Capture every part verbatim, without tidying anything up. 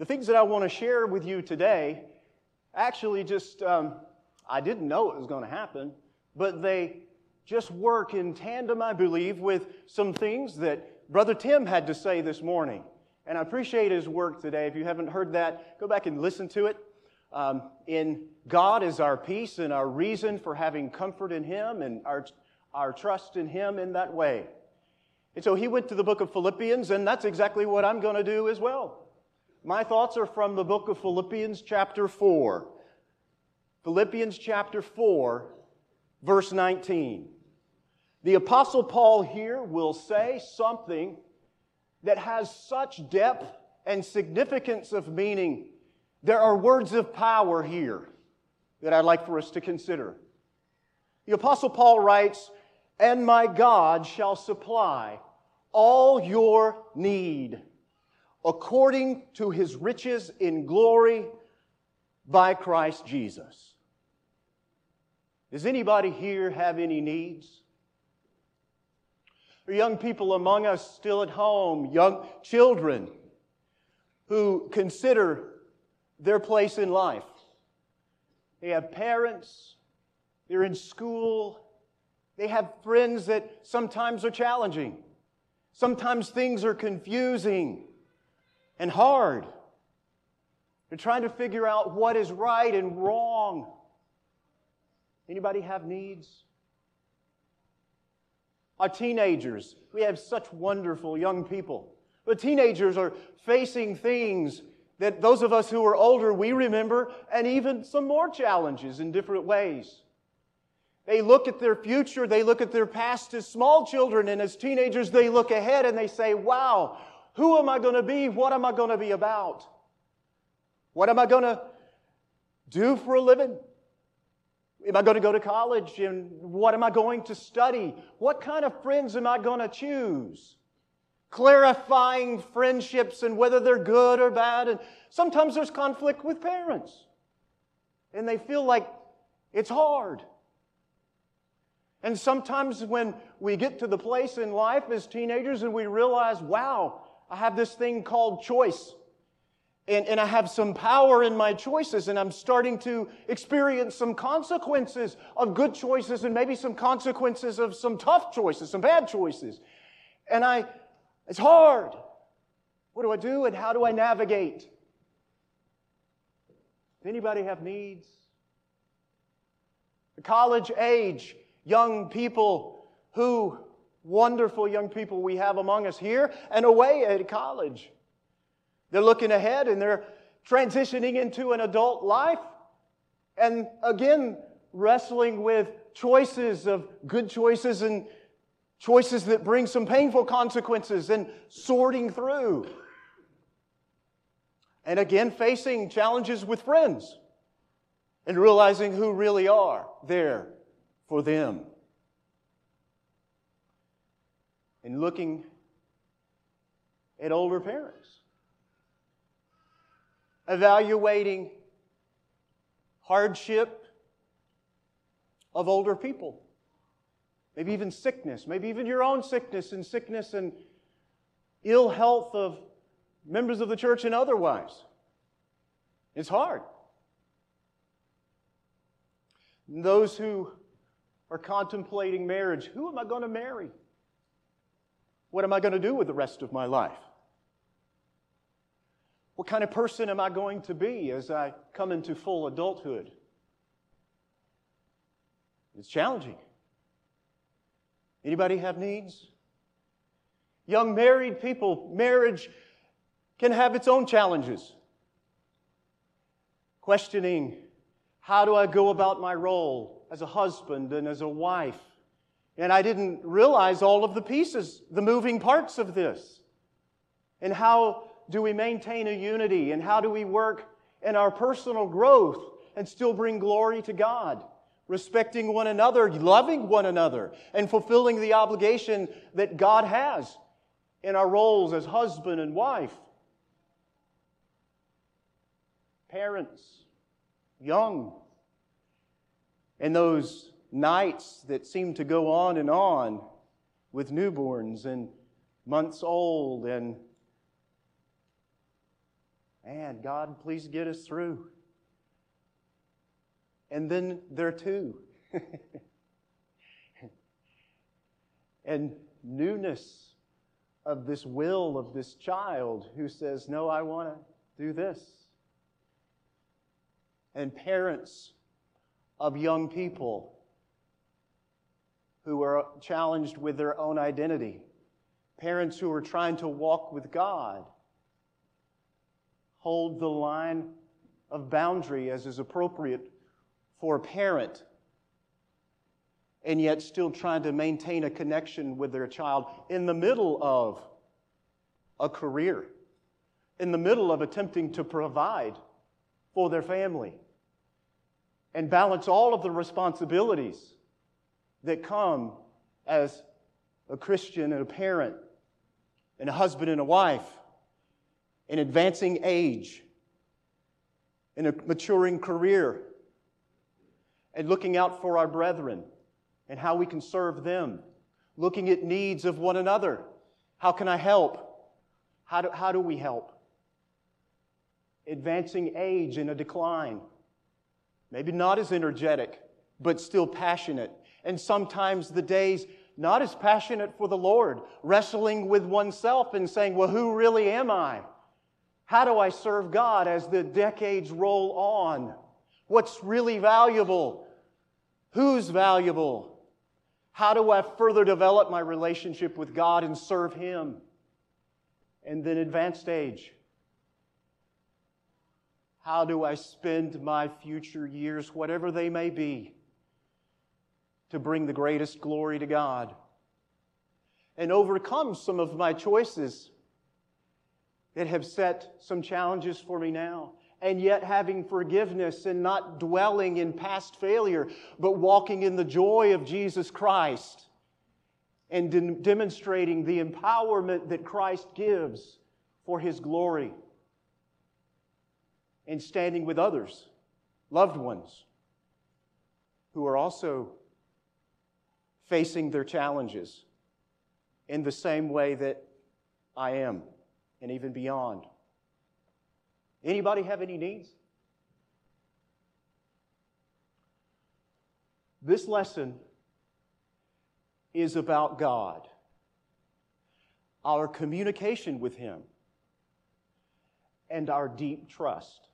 The things that I want to share with you today, actually just, um, I didn't know it was going to happen, but they just work in tandem, I believe, with some things that Brother Tim had to say this morning. And I appreciate his work today. If you haven't heard that, go back and listen to it. Um, in God is our peace and our reason for having comfort in Him and our, our trust in Him in that way. And so he went to the book of Philippians, and that's exactly what I'm going to do as well. My thoughts are from the book of Philippians chapter four. Philippians chapter four, verse nineteen. The Apostle Paul here will say something that has such depth and significance of meaning. There are words of power here that I'd like for us to consider. The Apostle Paul writes, "And my God shall supply all your need according to His riches in glory by Christ Jesus." Does anybody here have any needs? Are young people among us still at home, young children who consider their place in life? They have parents, they're in school, they have friends that sometimes are challenging. Sometimes things are confusing and hard. They're trying to figure out what is right and wrong. Anybody have needs? Our teenagers, we have such wonderful young people. But teenagers are facing things that those of us who are older, we remember, and even some more challenges in different ways. They look at their future, they look at their past as small children, and as teenagers they look ahead and they say, wow, who am I going to be? What am I going to be about? What am I going to do for a living? Am I going to go to college? And what am I going to study? What kind of friends am I going to choose? Clarifying friendships and whether they're good or bad. And sometimes there's conflict with parents. And they feel like it's hard. And sometimes when we get to the place in life as teenagers and we realize, wow, I have this thing called choice. And, and I have some power in my choices. And I'm starting to experience some consequences of good choices and maybe some consequences of some tough choices, some bad choices. And I... It's hard. What do I do and how do I navigate? Does anybody have needs? The college age, young people who, wonderful young people we have among us here and away at college. They're looking ahead and they're transitioning into an adult life and again wrestling with choices of good choices and choices that bring some painful consequences and sorting through. And again, facing challenges with friends and realizing who really are there for them. And looking at older parents. Evaluating hardship of older people. Maybe even sickness, maybe even your own sickness and sickness and ill health of members of the church and otherwise. It's hard. And those who are contemplating marriage, who am I going to marry? What am I going to do with the rest of my life? What kind of person am I going to be as I come into full adulthood? It's challenging. Anybody have needs? Young married people, marriage can have its own challenges. Questioning, how do I go about my role as a husband and as a wife? And I didn't realize all of the pieces, the moving parts of this. And how do we maintain a unity? And how do we work in our personal growth and still bring glory to God? Respecting one another, loving one another, and fulfilling the obligation that God has in our roles as husband and wife. Parents, young, and those nights that seem to go on and on with newborns and months old and And God, please get us through. And then there are two. And newness of this will of this child who says, no, I want to do this. And parents of young people who are challenged with their own identity. Parents who are trying to walk with God. Hold the line of boundary as is appropriate for a parent, and yet still trying to maintain a connection with their child in the middle of a career, in the middle of attempting to provide for their family and balance all of the responsibilities that come as a Christian and a parent and a husband and a wife, an advancing age, in a maturing career, and looking out for our brethren and how we can serve them, looking at needs of one another. How can I help? How do, how do we help? Advancing age in a decline. Maybe not as energetic, but still passionate. And sometimes the days not as passionate for the Lord, wrestling with oneself and saying, well, who really am I? How do I serve God as the decades roll on? What's really valuable? Who's valuable? How do I further develop my relationship with God and serve Him? And then advanced age. How do I spend my future years, whatever they may be, to bring the greatest glory to God? And overcome some of my choices that have set some challenges for me now. And yet having forgiveness and not dwelling in past failure, but walking in the joy of Jesus Christ and de- demonstrating the empowerment that Christ gives for His glory. And standing with others, loved ones, who are also facing their challenges in the same way that I am, and even beyond. Anybody have any needs? This lesson is about God, our communication with Him, and our deep trust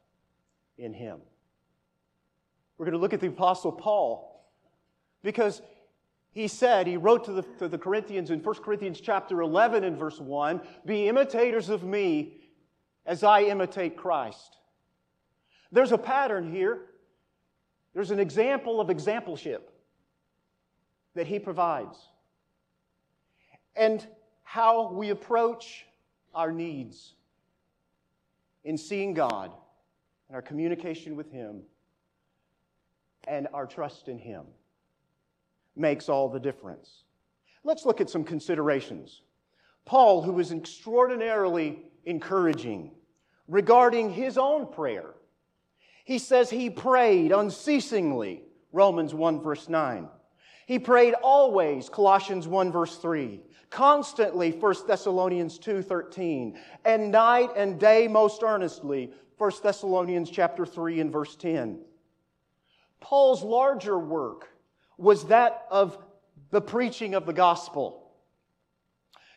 in Him. We're going to look at the Apostle Paul, because he said, he wrote to the, to the Corinthians in First Corinthians chapter eleven and verse one, be imitators of me as I imitate Christ. There's a pattern here. There's an example of exampleship that he provides. And how we approach our needs in seeing God and our communication with Him and our trust in Him makes all the difference. Let's look at some considerations. Paul, who is extraordinarily encouraging regarding his own prayer. He says he prayed unceasingly, Romans one verse nine. He prayed always, Colossians one verse three. Constantly, First Thessalonians two thirteen. And night and day most earnestly, First Thessalonians chapter three and verse ten. Paul's larger work was that of the preaching of the gospel.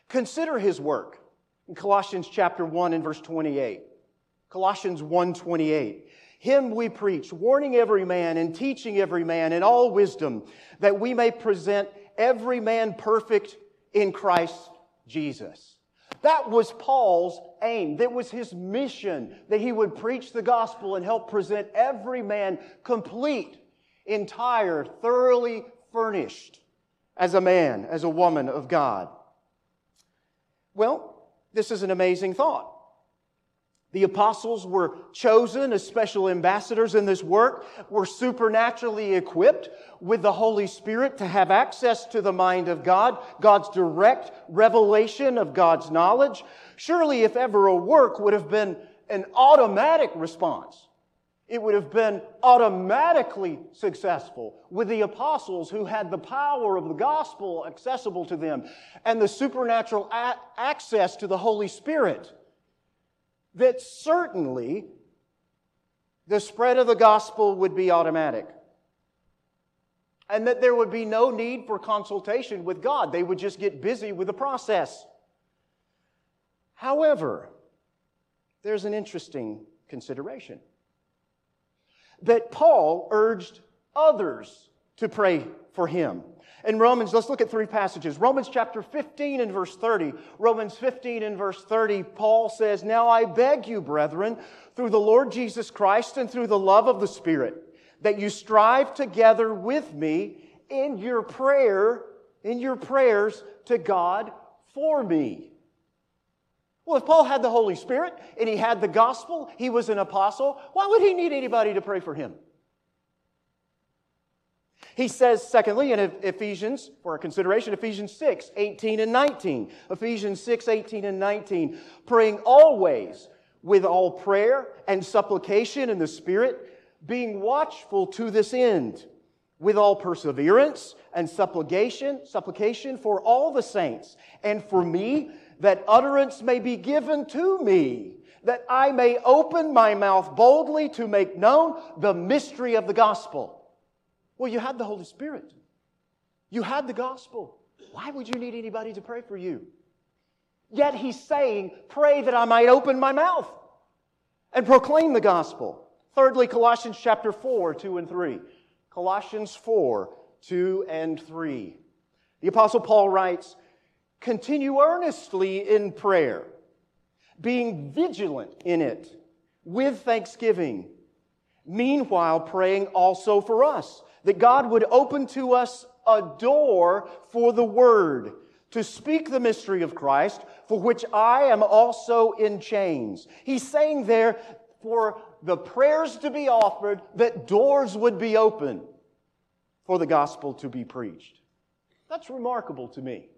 Consider his work. In Colossians chapter one and verse twenty-eight. Colossians one twenty-eight. Him we preach, warning every man and teaching every man in all wisdom, that we may present every man perfect in Christ Jesus. That was Paul's aim. That was his mission, that he would preach the gospel and help present every man complete, entire, thoroughly furnished as a man, as a woman of God. Well, this is an amazing thought. The apostles were chosen as special ambassadors in this work, were supernaturally equipped with the Holy Spirit to have access to the mind of God, God's direct revelation of God's knowledge. Surely, if ever a work would have been an automatic response, it would have been automatically successful with the apostles who had the power of the gospel accessible to them and the supernatural a- access to the Holy Spirit that certainly the spread of the gospel would be automatic. And that there would be no need for consultation with God. They would just get busy with the process. However, there's an interesting consideration that Paul urged others to pray for him. In Romans, let's look at three passages. Romans chapter fifteen and verse thirty. Romans fifteen and verse thirty, Paul says, "Now I beg you, brethren, through the Lord Jesus Christ and through the love of the Spirit, that you strive together with me in your prayer, in your prayers to God for me." Well, if Paul had the Holy Spirit and he had the gospel, he was an apostle, why would he need anybody to pray for him? He says, secondly, in Ephesians, for our consideration, Ephesians six, eighteen and nineteen. Ephesians six, eighteen and nineteen. "Praying always with all prayer and supplication in the Spirit, being watchful to this end, with all perseverance and supplication, supplication for all the saints, and for me, that utterance may be given to me, that I may open my mouth boldly to make known the mystery of the gospel." Well, you had the Holy Spirit. You had the gospel. Why would you need anybody to pray for you? Yet he's saying, pray that I might open my mouth and proclaim the gospel. Thirdly, Colossians chapter four, two and three. Colossians four, two and three. The Apostle Paul writes, "Continue earnestly in prayer, being vigilant in it, with thanksgiving. Meanwhile, praying also for us, that God would open to us a door for the word, to speak the mystery of Christ, for which I am also in chains." He's saying there, for the prayers to be offered, that doors would be open for the gospel to be preached. That's remarkable to me.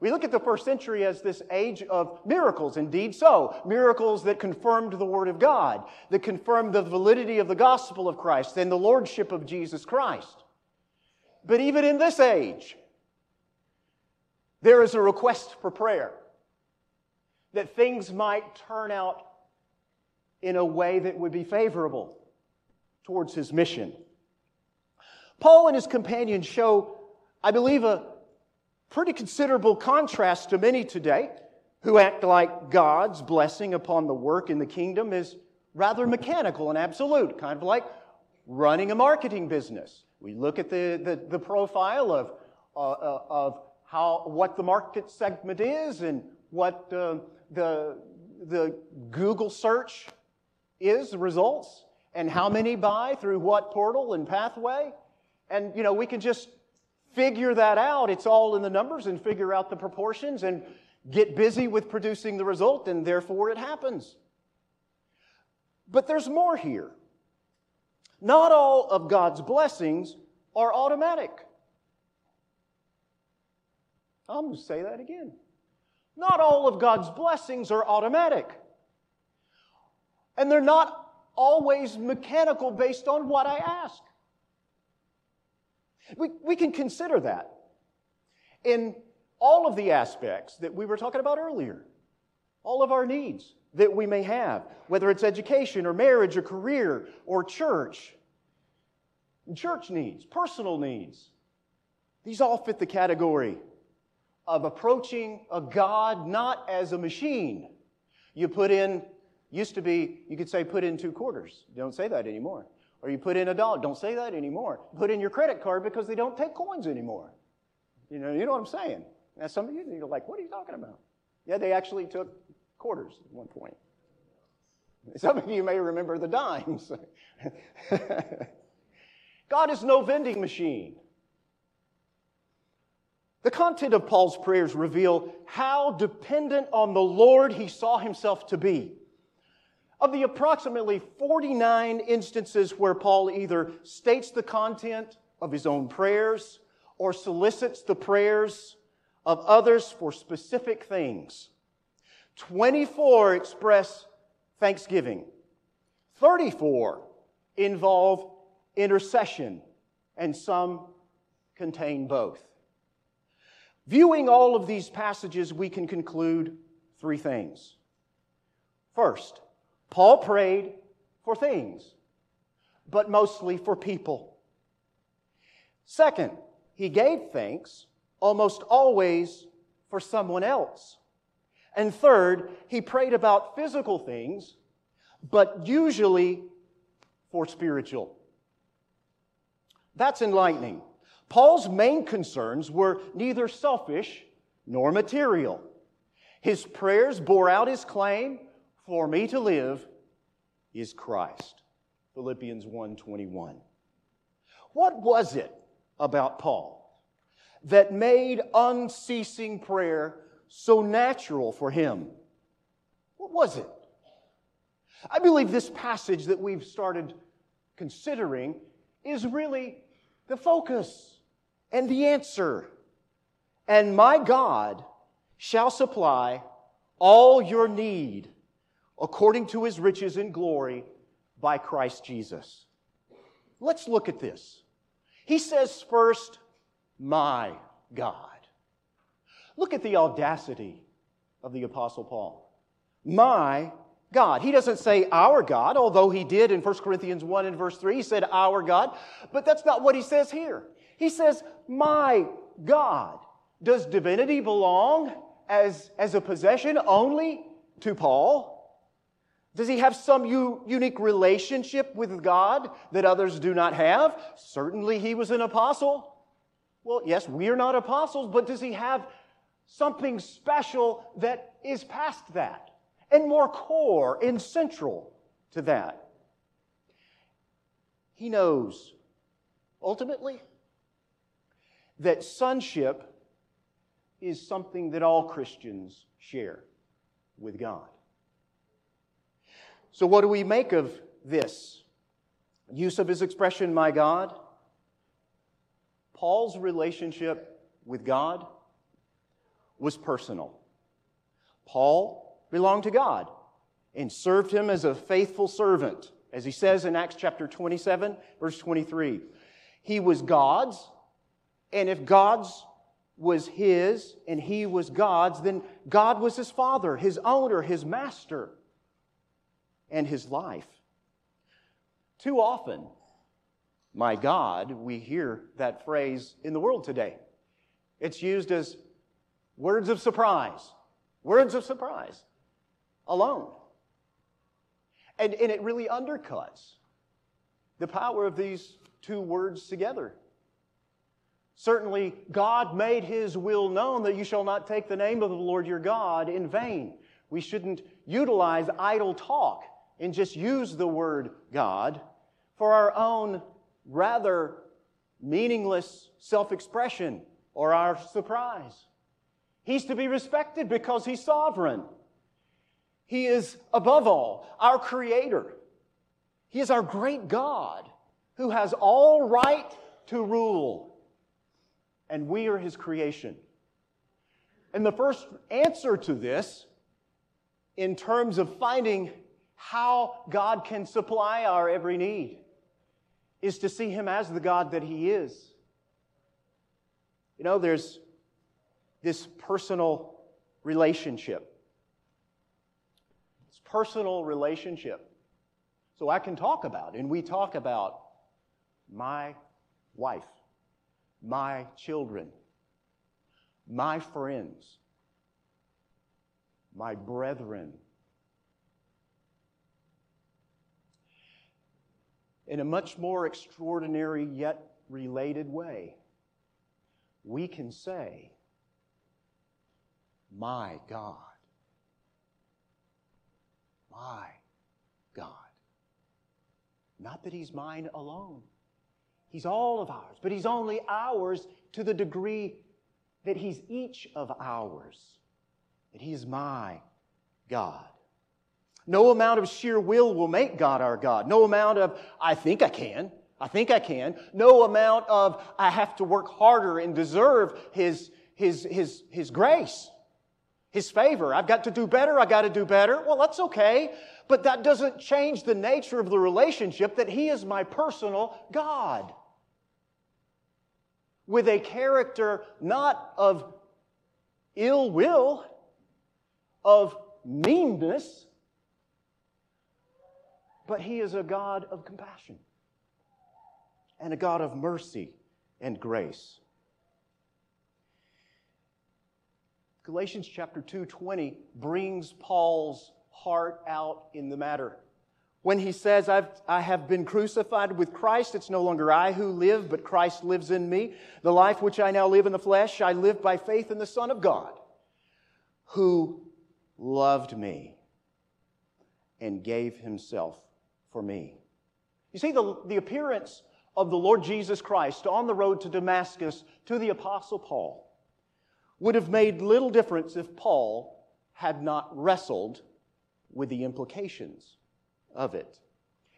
We look at the first century as this age of miracles, indeed so. Miracles that confirmed the Word of God, that confirmed the validity of the gospel of Christ and the Lordship of Jesus Christ. But even in this age, there is a request for prayer that things might turn out in a way that would be favorable towards his mission. Paul and his companions show, I believe, a pretty considerable contrast to many today who act like God's blessing upon the work in the kingdom is rather mechanical and absolute, kind of like running a marketing business. We look at the, the, the profile of, uh, uh, of how what the market segment is and what uh, the, the Google search is, the results, and how many buy through what portal and pathway. And, you know, we can just figure that out. It's all in the numbers, and figure out the proportions and get busy with producing the result, and therefore it happens. But there's more here. Not all of God's blessings are automatic. I'm going to say that again. Not all of God's blessings are automatic. And they're not always mechanical based on what I ask. We, we can consider that in all of the aspects that we were talking about earlier. All of our needs that we may have, whether it's education or marriage or career or church. Church needs, personal needs. These all fit the category of approaching a God not as a machine. You put in, used to be, you could say put in two quarters. Don't say that anymore. Or you put in a dollar. Don't say that anymore. Put in your credit card because they don't take coins anymore. You know, you know what I'm saying? Now some of you are like, what are you talking about? Yeah, they actually took quarters at one point. Some of you may remember the dimes. God is no vending machine. The content of Paul's prayers reveal how dependent on the Lord he saw himself to be. Of the approximately forty-nine instances where Paul either states the content of his own prayers or solicits the prayers of others for specific things, twenty-four express thanksgiving, thirty-four involve intercession, and some contain both. Viewing all of these passages, we can conclude three things. First, Paul prayed for things, but mostly for people. Second, he gave thanks almost always for someone else. And third, he prayed about physical things, but usually for spiritual. That's enlightening. Paul's main concerns were neither selfish nor material. His prayers bore out his claim, for me to live is Christ. Philippians one twenty-one. What was it about Paul that made unceasing prayer so natural for him? What was it? I believe this passage that we've started considering is really the focus and the answer. And my God shall supply all your need according to His riches in glory by Christ Jesus. Let's look at this. He says first, my God. Look at the audacity of the Apostle Paul. My God. He doesn't say our God, although he did in First Corinthians one and verse three. He said our God, but that's not what he says here. He says, my God. Does divinity belong as, as a possession only to Paul? Does he have some u- unique relationship with God that others do not have? Certainly he was an apostle. Well, yes, we are not apostles, but does he have something special that is past that and more core and central to that? He knows, ultimately, that sonship is something that all Christians share with God. So what do we make of this? Use of his expression, my God, Paul's relationship with God was personal. Paul belonged to God and served Him as a faithful servant. As he says in Acts chapter twenty-seven, verse twenty-three, he was God's, and if God's was his and he was God's, then God was his Father, his owner, his master, and his life. Too often, my God, we hear that phrase in the world today. It's used as words of surprise, words of surprise, alone. And, and it really undercuts the power of these two words together. Certainly, God made His will known that you shall not take the name of the Lord your God in vain. We shouldn't utilize idle talk and just use the word God for our own rather meaningless self-expression or our surprise. He's to be respected because He's sovereign. He is, above all, our Creator. He is our great God who has all right to rule. And we are His creation. And the first answer to this, in terms of finding how God can supply our every need, is to see Him as the God that He is. You know, there's this personal relationship. It's personal relationship. So I can talk about, and we talk about, my wife, my children, my friends, my brethren. In a much more extraordinary yet related way, we can say, my God, my God. Not that He's mine alone. He's all of ours, but He's only ours to the degree that He's each of ours, that He is my God. No amount of sheer will will make God our God. No amount of, I think I can, I think I can. No amount of, I have to work harder and deserve His, his, his, his grace, His favor. I've got to do better, I've got to do better. Well, that's okay, but that doesn't change the nature of the relationship that He is my personal God, with a character not of ill will, of meanness, But he is a God of compassion and a God of mercy and grace. Galatians chapter two twenty brings Paul's heart out in the matter. When he says, I've, I have been crucified with Christ, it's no longer I who live, but Christ lives in me. The life which I now live in the flesh, I live by faith in the Son of God, who loved me and gave himself for me. You see, the, the appearance of the Lord Jesus Christ on the road to Damascus to the Apostle Paul would have made little difference if Paul had not wrestled with the implications of it.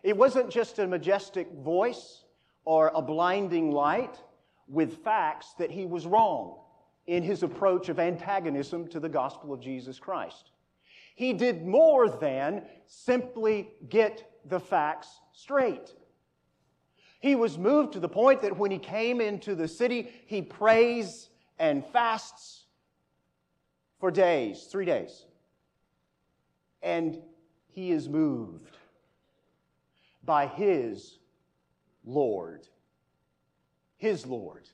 It wasn't just a majestic voice or a blinding light with facts that he was wrong in his approach of antagonism to the gospel of Jesus Christ. He did more than simply get the facts straight. He was moved to the point that when he came into the city, he prays and fasts for days, three days. And he is moved by his Lord, his Lord.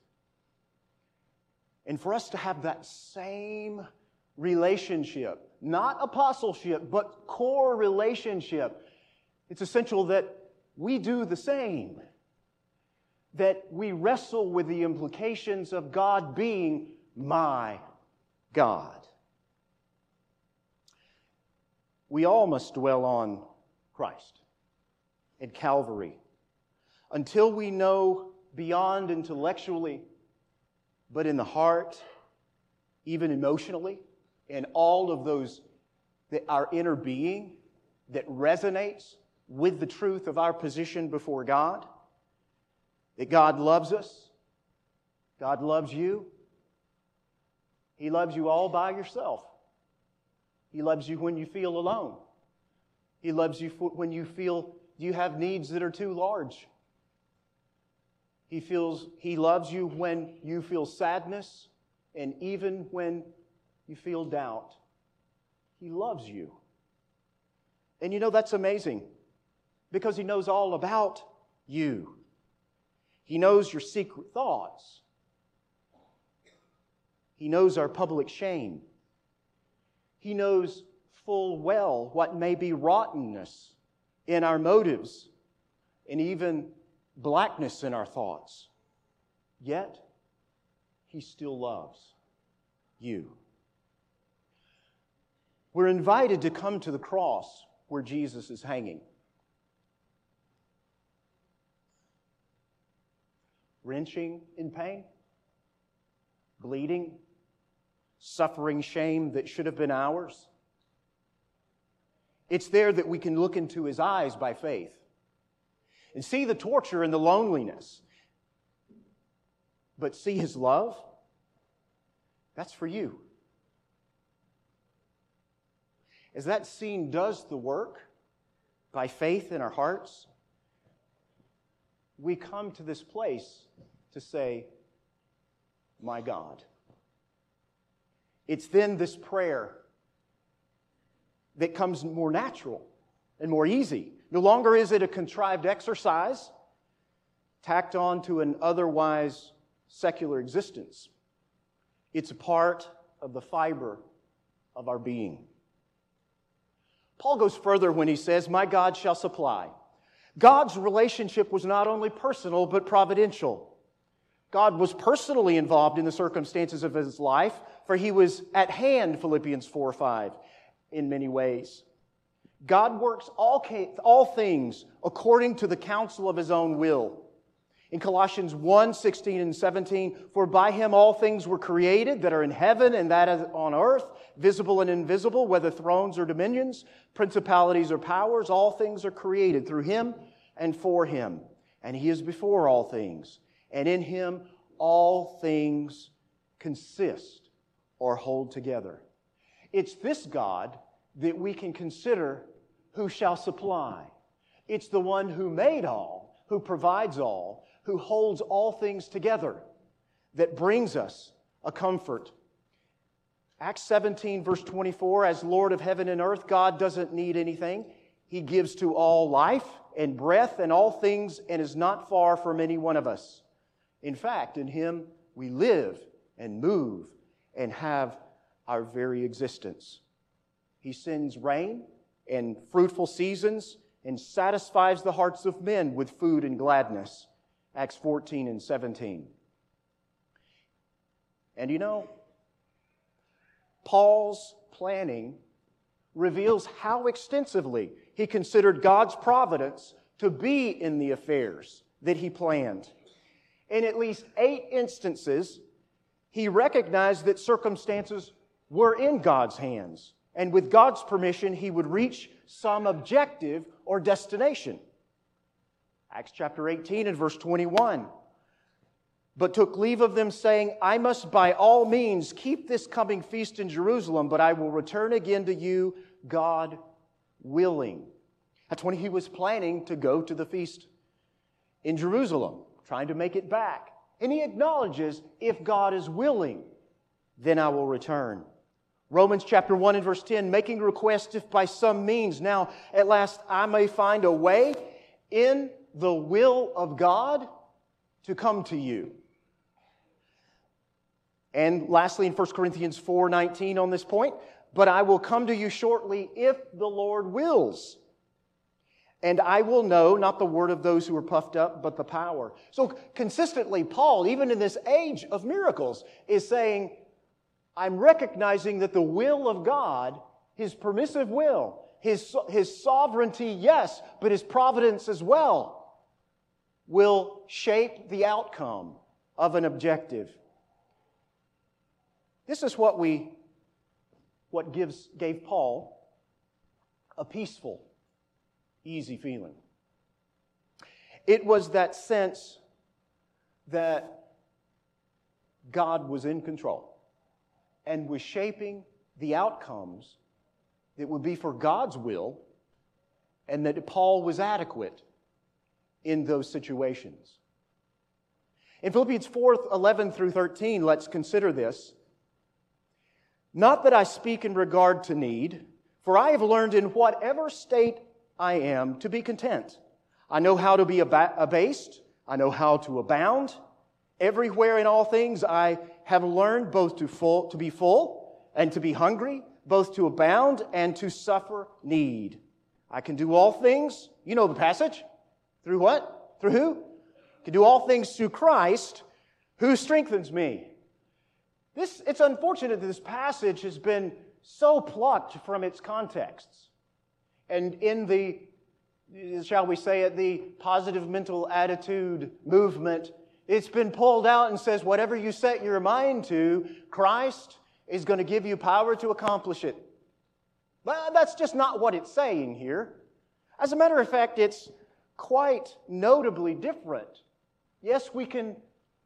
And for us to have that same relationship, not apostleship, but core relationship, it's essential that we do the same, that we wrestle with the implications of God being my God. We all must dwell on Christ and Calvary until we know beyond intellectually, but in the heart, even emotionally, and all of those that our inner being that resonates with the truth of our position before God, that God loves us, God loves you, He loves you all by yourself. He loves you when you feel alone. He loves you when you feel you have needs that are too large. He feels He loves you when you feel sadness and even when you feel doubt. He loves you. And you know, that's amazing because He knows all about you. He knows your secret thoughts. He knows our public shame. He knows full well what may be rottenness in our motives and even blackness in our thoughts. Yet, He still loves you. We're invited to come to the cross where Jesus is hanging. Wrenching in pain, bleeding, suffering shame that should have been ours. It's there that we can look into His eyes by faith and see the torture and the loneliness, but see His love. That's for you. As that scene does the work by faith in our hearts, we come to this place to say, my God. It's then this prayer that comes more natural and more easy. No longer is it a contrived exercise tacked on to an otherwise secular existence. It's a part of the fiber of our being. Paul goes further when he says, my God shall supply. God's relationship was not only personal, but providential. God was personally involved in the circumstances of His life, for He was at hand, Philippians four five, in many ways. God works all, ca- all things according to the counsel of His own will. In Colossians one sixteen and seventeen, for by Him all things were created that are in heaven and that are on earth, visible and invisible, whether thrones or dominions, principalities or powers, all things are created through Him and for Him. And He is before all things. And in Him all things consist or hold together. It's this God that we can consider who shall supply. It's the one who made all, who provides all, who holds all things together that brings us a comfort. Acts seventeen, verse twenty-four, as Lord of heaven and earth, God doesn't need anything. He gives to all life and breath and all things and is not far from any one of us. In fact, in Him we live and move and have our very existence. He sends rain and fruitful seasons and satisfies the hearts of men with food and gladness. Acts fourteen and seventeen. And you know, Paul's planning reveals how extensively he considered God's providence to be in the affairs that he planned. In at least eight instances, he recognized that circumstances were in God's hands, and with God's permission, he would reach some objective or destination. Acts chapter eighteen and verse twenty-one. But took leave of them, saying, I must by all means keep this coming feast in Jerusalem, but I will return again to you, God willing. That's when he was planning to go to the feast in Jerusalem, trying to make it back. And he acknowledges, if God is willing, then I will return. Romans chapter one and verse ten, making request if by some means, now at last I may find a way in the will of God to come to you. And lastly, in First Corinthians four nineteen on this point, but I will come to you shortly if the Lord wills. And I will know, not the word of those who are puffed up, but the power. So consistently, Paul, even in this age of miracles, is saying, I'm recognizing that the will of God, His permissive will, His, his sovereignty, yes, but His providence as well, will shape the outcome of an objective. This is what we what gives gave Paul a peaceful, easy feeling. It was that sense that God was in control and was shaping the outcomes that would be for God's will, and that Paul was adequate in those situations. In Philippians four eleven through thirteen, let's consider this. Not that I speak in regard to need, for I have learned in whatever state I am to be content. I know how to be ab- abased. I know how to abound. Everywhere in all things I have learned both to, full, to be full and to be hungry, both to abound and to suffer need. I can do all things. You know the passage. Through what? Through who? I can do all things through Christ who strengthens me. This, it's unfortunate that this passage has been so plucked from its contexts. And in the, shall we say it, the positive mental attitude movement, it's been pulled out and says, whatever you set your mind to, Christ is going to give you power to accomplish it. Well, that's just not what it's saying here. As a matter of fact, it's quite notably different. Yes, we can,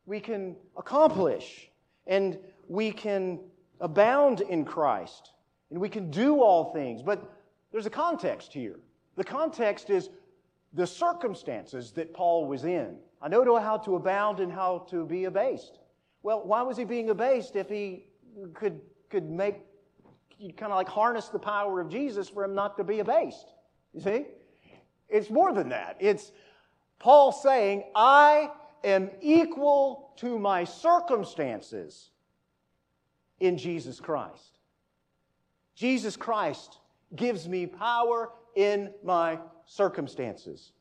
we can accomplish, and we can abound in Christ, and we can do all things. But there's a context here. The context is the circumstances that Paul was in. I know how to abound and how to be abased. Well, why was he being abased if he could, could make, you'd kind of like harness the power of Jesus for him not to be abased? You see? It's more than that. It's Paul saying, I am equal to my circumstances in Jesus Christ. Jesus Christ gives me power in my circumstances.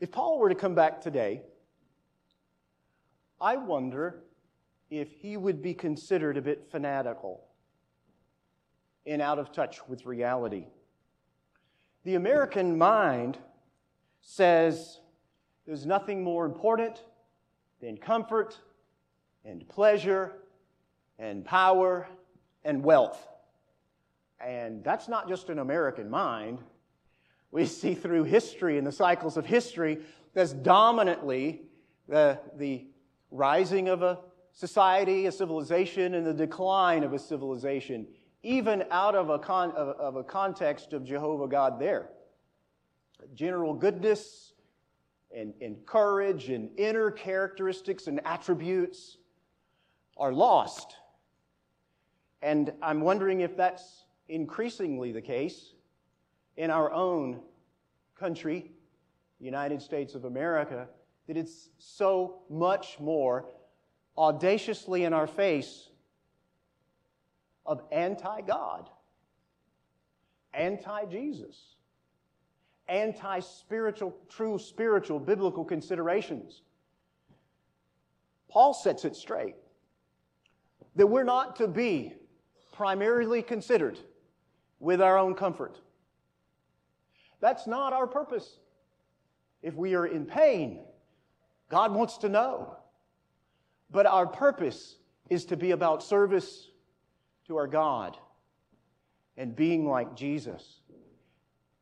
If Paul were to come back today, I wonder if he would be considered a bit fanatical and out of touch with reality. The American mind says, there's nothing more important than comfort and pleasure and power and wealth. And that's not just an American mind. We see through history and the cycles of history that's dominantly the, the rising of a society, a civilization, and the decline of a civilization, even out of a, con- of, of a context of Jehovah God there. General goodness And, and courage and inner characteristics and attributes are lost. And I'm wondering if that's increasingly the case in our own country, the United States of America, that it's so much more audaciously in our face of anti-God, anti-Jesus, anti-spiritual, true spiritual, biblical considerations. Paul sets it straight that we're not to be primarily considered with our own comfort. That's not our purpose. If we are in pain, God wants to know. But our purpose is to be about service to our God and being like Jesus.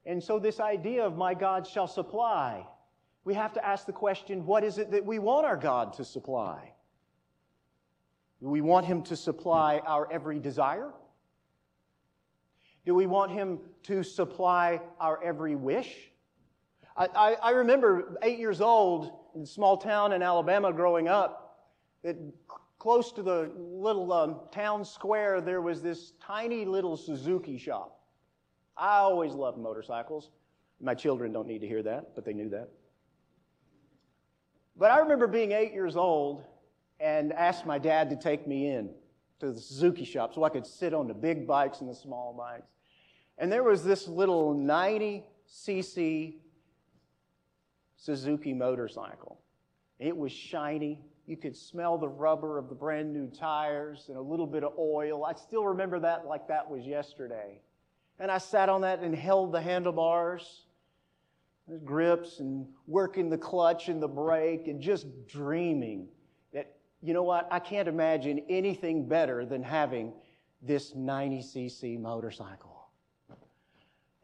And so this idea of my God shall supply, we have to ask the question, what is it that we want our God to supply? Do we want Him to supply our every desire? Do we want Him to supply our every wish? I, I, I remember eight years old in a small town in Alabama growing up, that close to the little um, town square, there was this tiny little Suzuki shop. I always loved motorcycles. My children don't need to hear that, but they knew that. But I remember being eight years old and asked my dad to take me in to the Suzuki shop so I could sit on the big bikes and the small bikes. And there was this little ninety cc Suzuki motorcycle. It was shiny. You could smell the rubber of the brand new tires and a little bit of oil. I still remember that like that was yesterday. And I sat on that and held the handlebars, the grips, and working the clutch and the brake and just dreaming. You know what? I can't imagine anything better than having this ninety cc motorcycle.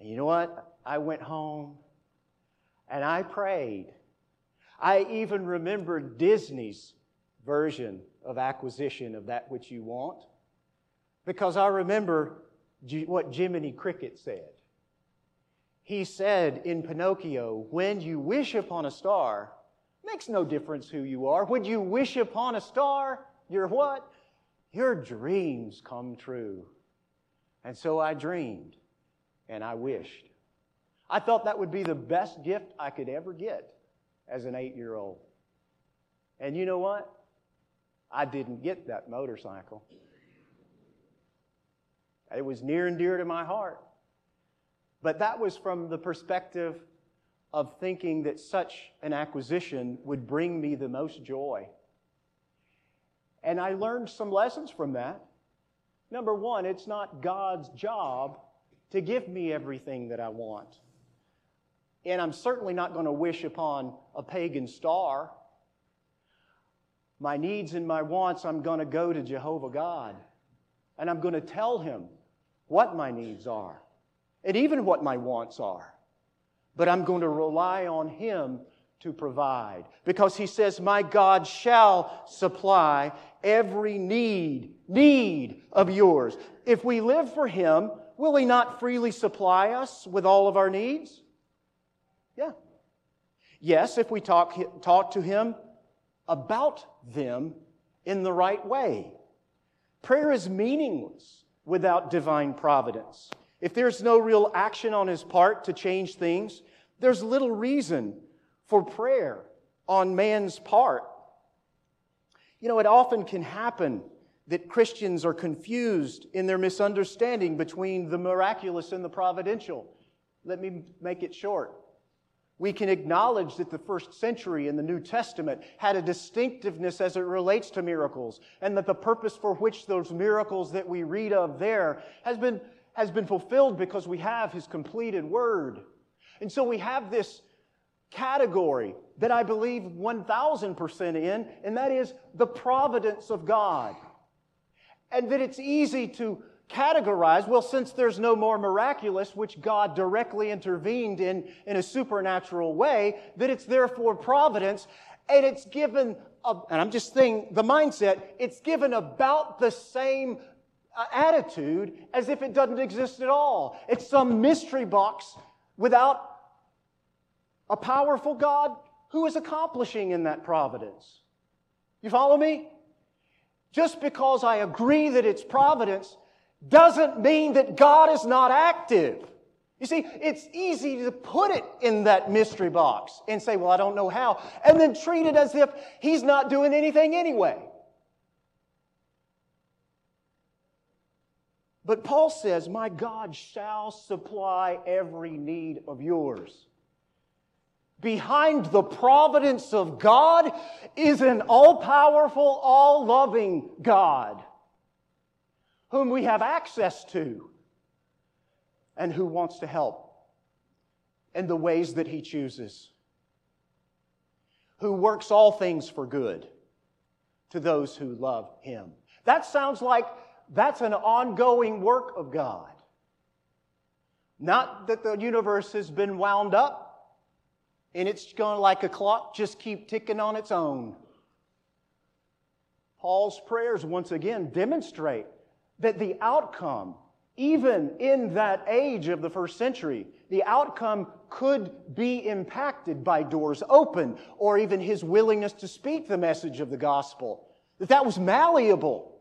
And you know what? I went home and I prayed. I even remember Disney's version of acquisition of that which you want, because I remember what Jiminy Cricket said. He said in Pinocchio, when you wish upon a star, makes no difference who you are. When you wish upon a star, your what? Your dreams come true. And so I dreamed and I wished. I thought that would be the best gift I could ever get as an eight-year-old. And you know what? I didn't get that motorcycle. It was near and dear to my heart. But that was from the perspective of thinking that such an acquisition would bring me the most joy. And I learned some lessons from that. Number one, it's not God's job to give me everything that I want. And I'm certainly not going to wish upon a pagan star. My needs and my wants, I'm going to go to Jehovah God. And I'm going to tell Him what my needs are and even what my wants are. But I'm going to rely on Him to provide. Because He says, my God shall supply every need, need of yours. If we live for Him, will He not freely supply us with all of our needs? Yeah. Yes, if we talk, talk to Him about them in the right way. Prayer is meaningless without divine providence. If there's no real action on His part to change things, there's little reason for prayer on man's part. You know, it often can happen that Christians are confused in their misunderstanding between the miraculous and the providential. Let me make it short. We can acknowledge that the first century in the New Testament had a distinctiveness as it relates to miracles, and that the purpose for which those miracles that we read of there has been has been fulfilled because we have His completed Word. And so we have this category that I believe one thousand percent in, and that is the providence of God. And that it's easy to categorize, well, since there's no more miraculous, which God directly intervened in in a supernatural way, that it's therefore providence, and it's given, a, and I'm just saying the mindset, it's given about the same attitude as if it doesn't exist at all. It's some mystery box without a powerful God who is accomplishing in that providence. You follow me? Just because I agree that it's providence doesn't mean that God is not active. You see, it's easy to put it in that mystery box and say, well, I don't know how, and then treat it as if he's not doing anything anyway. But Paul says, my God shall supply every need of yours. Behind the providence of God is an all-powerful, all-loving God whom we have access to and who wants to help in the ways that He chooses, who works all things for good to those who love Him. That sounds like that's an ongoing work of God. Not that the universe has been wound up and it's going to, like a clock, just keep ticking on its own. Paul's prayers once again demonstrate that the outcome, even in that age of the first century, the outcome could be impacted by doors open or even his willingness to speak the message of the gospel. That that was malleable.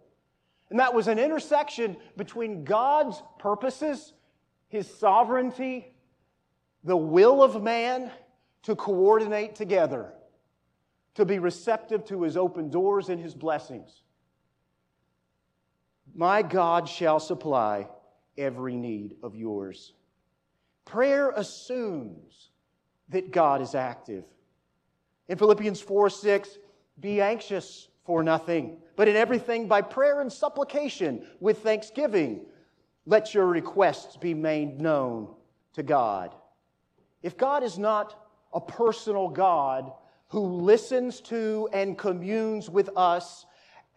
And that was an intersection between God's purposes, His sovereignty, the will of man, to coordinate together, to be receptive to His open doors and His blessings. My God shall supply every need of yours. Prayer assumes that God is active. In Philippians four six, be anxious for nothing, but in everything by prayer and supplication with thanksgiving, let your requests be made known to God. If God is not a personal God who listens to and communes with us,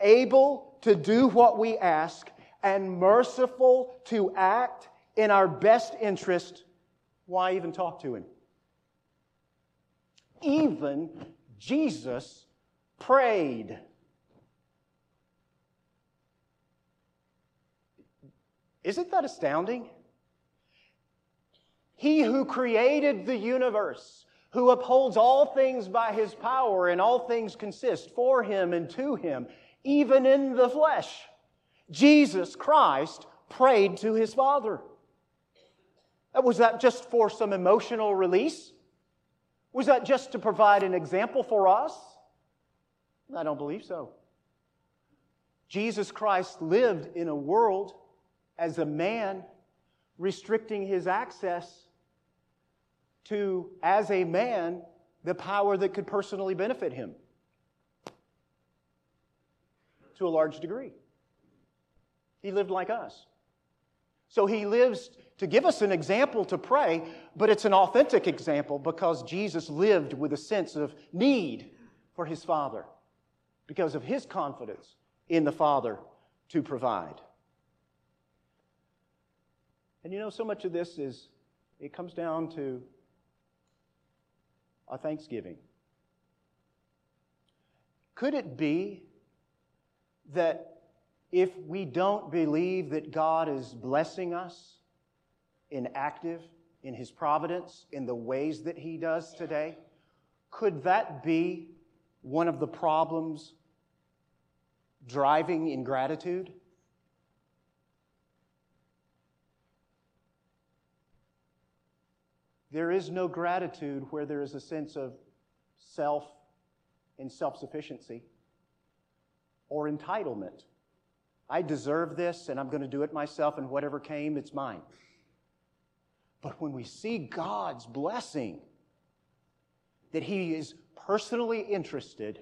able to do what we ask, and merciful to act in our best interest, why even talk to Him? Even Jesus prayed. Isn't that astounding? He who created the universe, who upholds all things by His power, and all things consist for Him and to Him, even in the flesh, Jesus Christ prayed to His Father. Was that just for some emotional release? Was that just to provide an example for us? I don't believe so. Jesus Christ lived in a world as a man, restricting His access to, as a man, the power that could personally benefit Him to a large degree. He lived like us. So He lives to give us an example to pray, but it's an authentic example because Jesus lived with a sense of need for His Father because of His confidence in the Father to provide. And you know, so much of this is, it comes down to a thanksgiving. Could it be that if we don't believe that God is blessing us in active, in His providence, in the ways that He does today, could that be one of the problems driving ingratitude? There is no gratitude where there is a sense of self and self-sufficiency or entitlement. I deserve this, and I'm going to do it myself, and whatever came, it's mine. But when we see God's blessing, that He is personally interested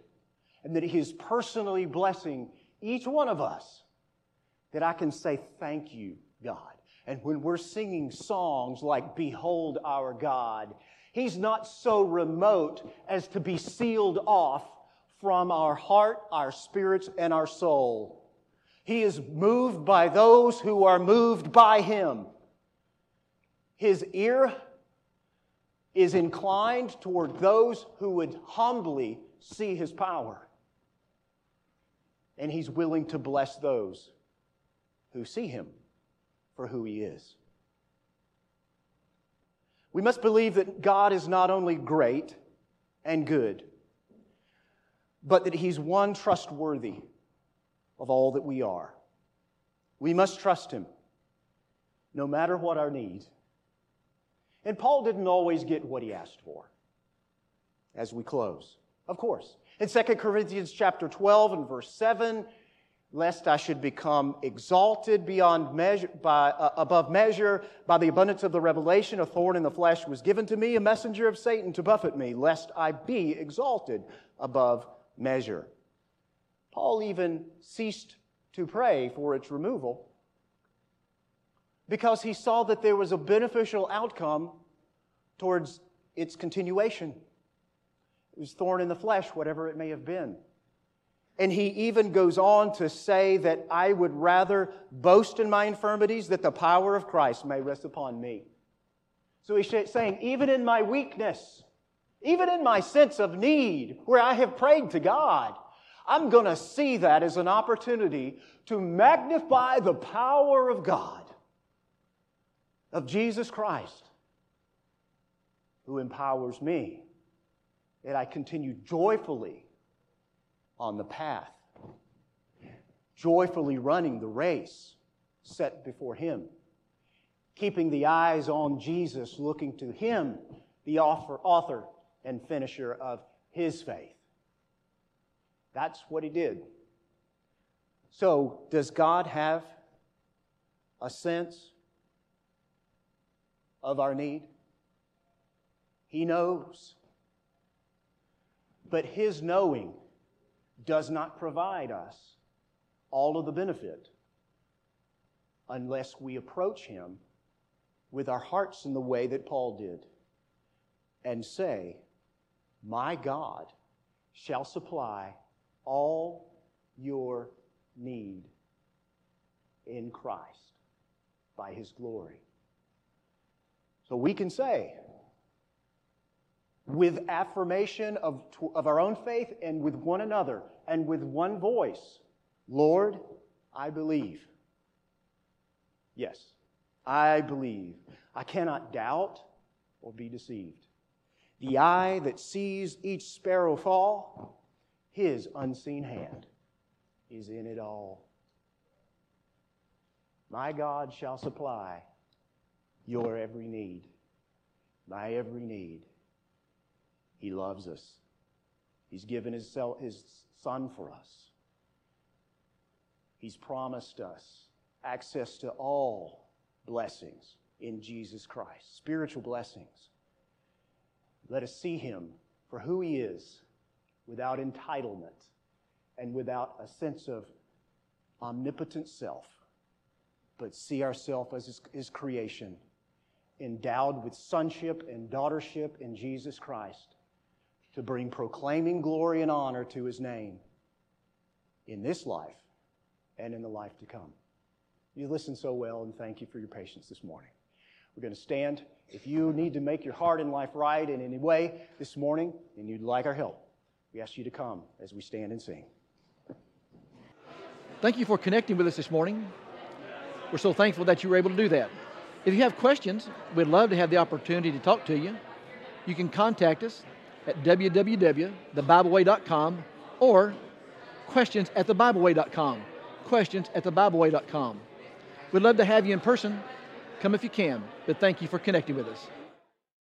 and that He is personally blessing each one of us, that I can say, thank you, God. And when we're singing songs like Behold Our God, He's not so remote as to be sealed off from our heart, our spirits, and our soul. He is moved by those who are moved by Him. His ear is inclined toward those who would humbly see His power. And He's willing to bless those who see Him for who He is. We must believe that God is not only great and good, but that He's one trustworthy of all that we are. We must trust Him, no matter what our need, And Paul didn't always get what he asked for. As we close, of course. In Second Corinthians chapter twelve and verse seven, lest I should become exalted beyond measure, by, uh, above measure by the abundance of the revelation, a thorn in the flesh was given to me, a messenger of Satan to buffet me, lest I be exalted above measure. Paul even ceased to pray for its removal because he saw that there was a beneficial outcome towards its continuation. It was thorn in the flesh, whatever it may have been. And he even goes on to say that I would rather boast in my infirmities that the power of Christ may rest upon me. So he's saying, even in my weakness, even in my sense of need, where I have prayed to God, I'm going to see that as an opportunity to magnify the power of God, of Jesus Christ, who empowers me, that I continue joyfully on the path, joyfully running the race set before Him, keeping the eyes on Jesus, looking to Him, the author and finisher of His faith. That's what he did. So, does God have a sense of our need? He knows. But His knowing does not provide us all of the benefit unless we approach Him with our hearts in the way that Paul did and say, my God shall supply all your need in Christ by His glory. So we can say, with affirmation of, of our own faith and with one another and with one voice, Lord, I believe. Yes, I believe. I cannot doubt or be deceived. The eye that sees each sparrow fall, His unseen hand is in it all. My God shall supply your every need, my every need. He loves us. He's given His Son for us. He's promised us access to all blessings in Jesus Christ, spiritual blessings. Let us see Him for who He is, without entitlement, and without a sense of omnipotent self, but see ourselves as his, his creation, endowed with sonship and daughtership in Jesus Christ, to bring proclaiming glory and honor to His name in this life and in the life to come. You listened so well, and thank you for your patience this morning. We're going to stand. If you need to make your heart and life right in any way this morning, and you'd like our help, we ask you to come as we stand and sing. Thank you for connecting with us this morning. We're so thankful that you were able to do that. If you have questions, we'd love to have the opportunity to talk to you. You can contact us at w w w dot the bible way dot com or questions at the bible way dot com. questions at the bible way dot com. We'd love to have you in person. Come if you can, but thank you for connecting with us.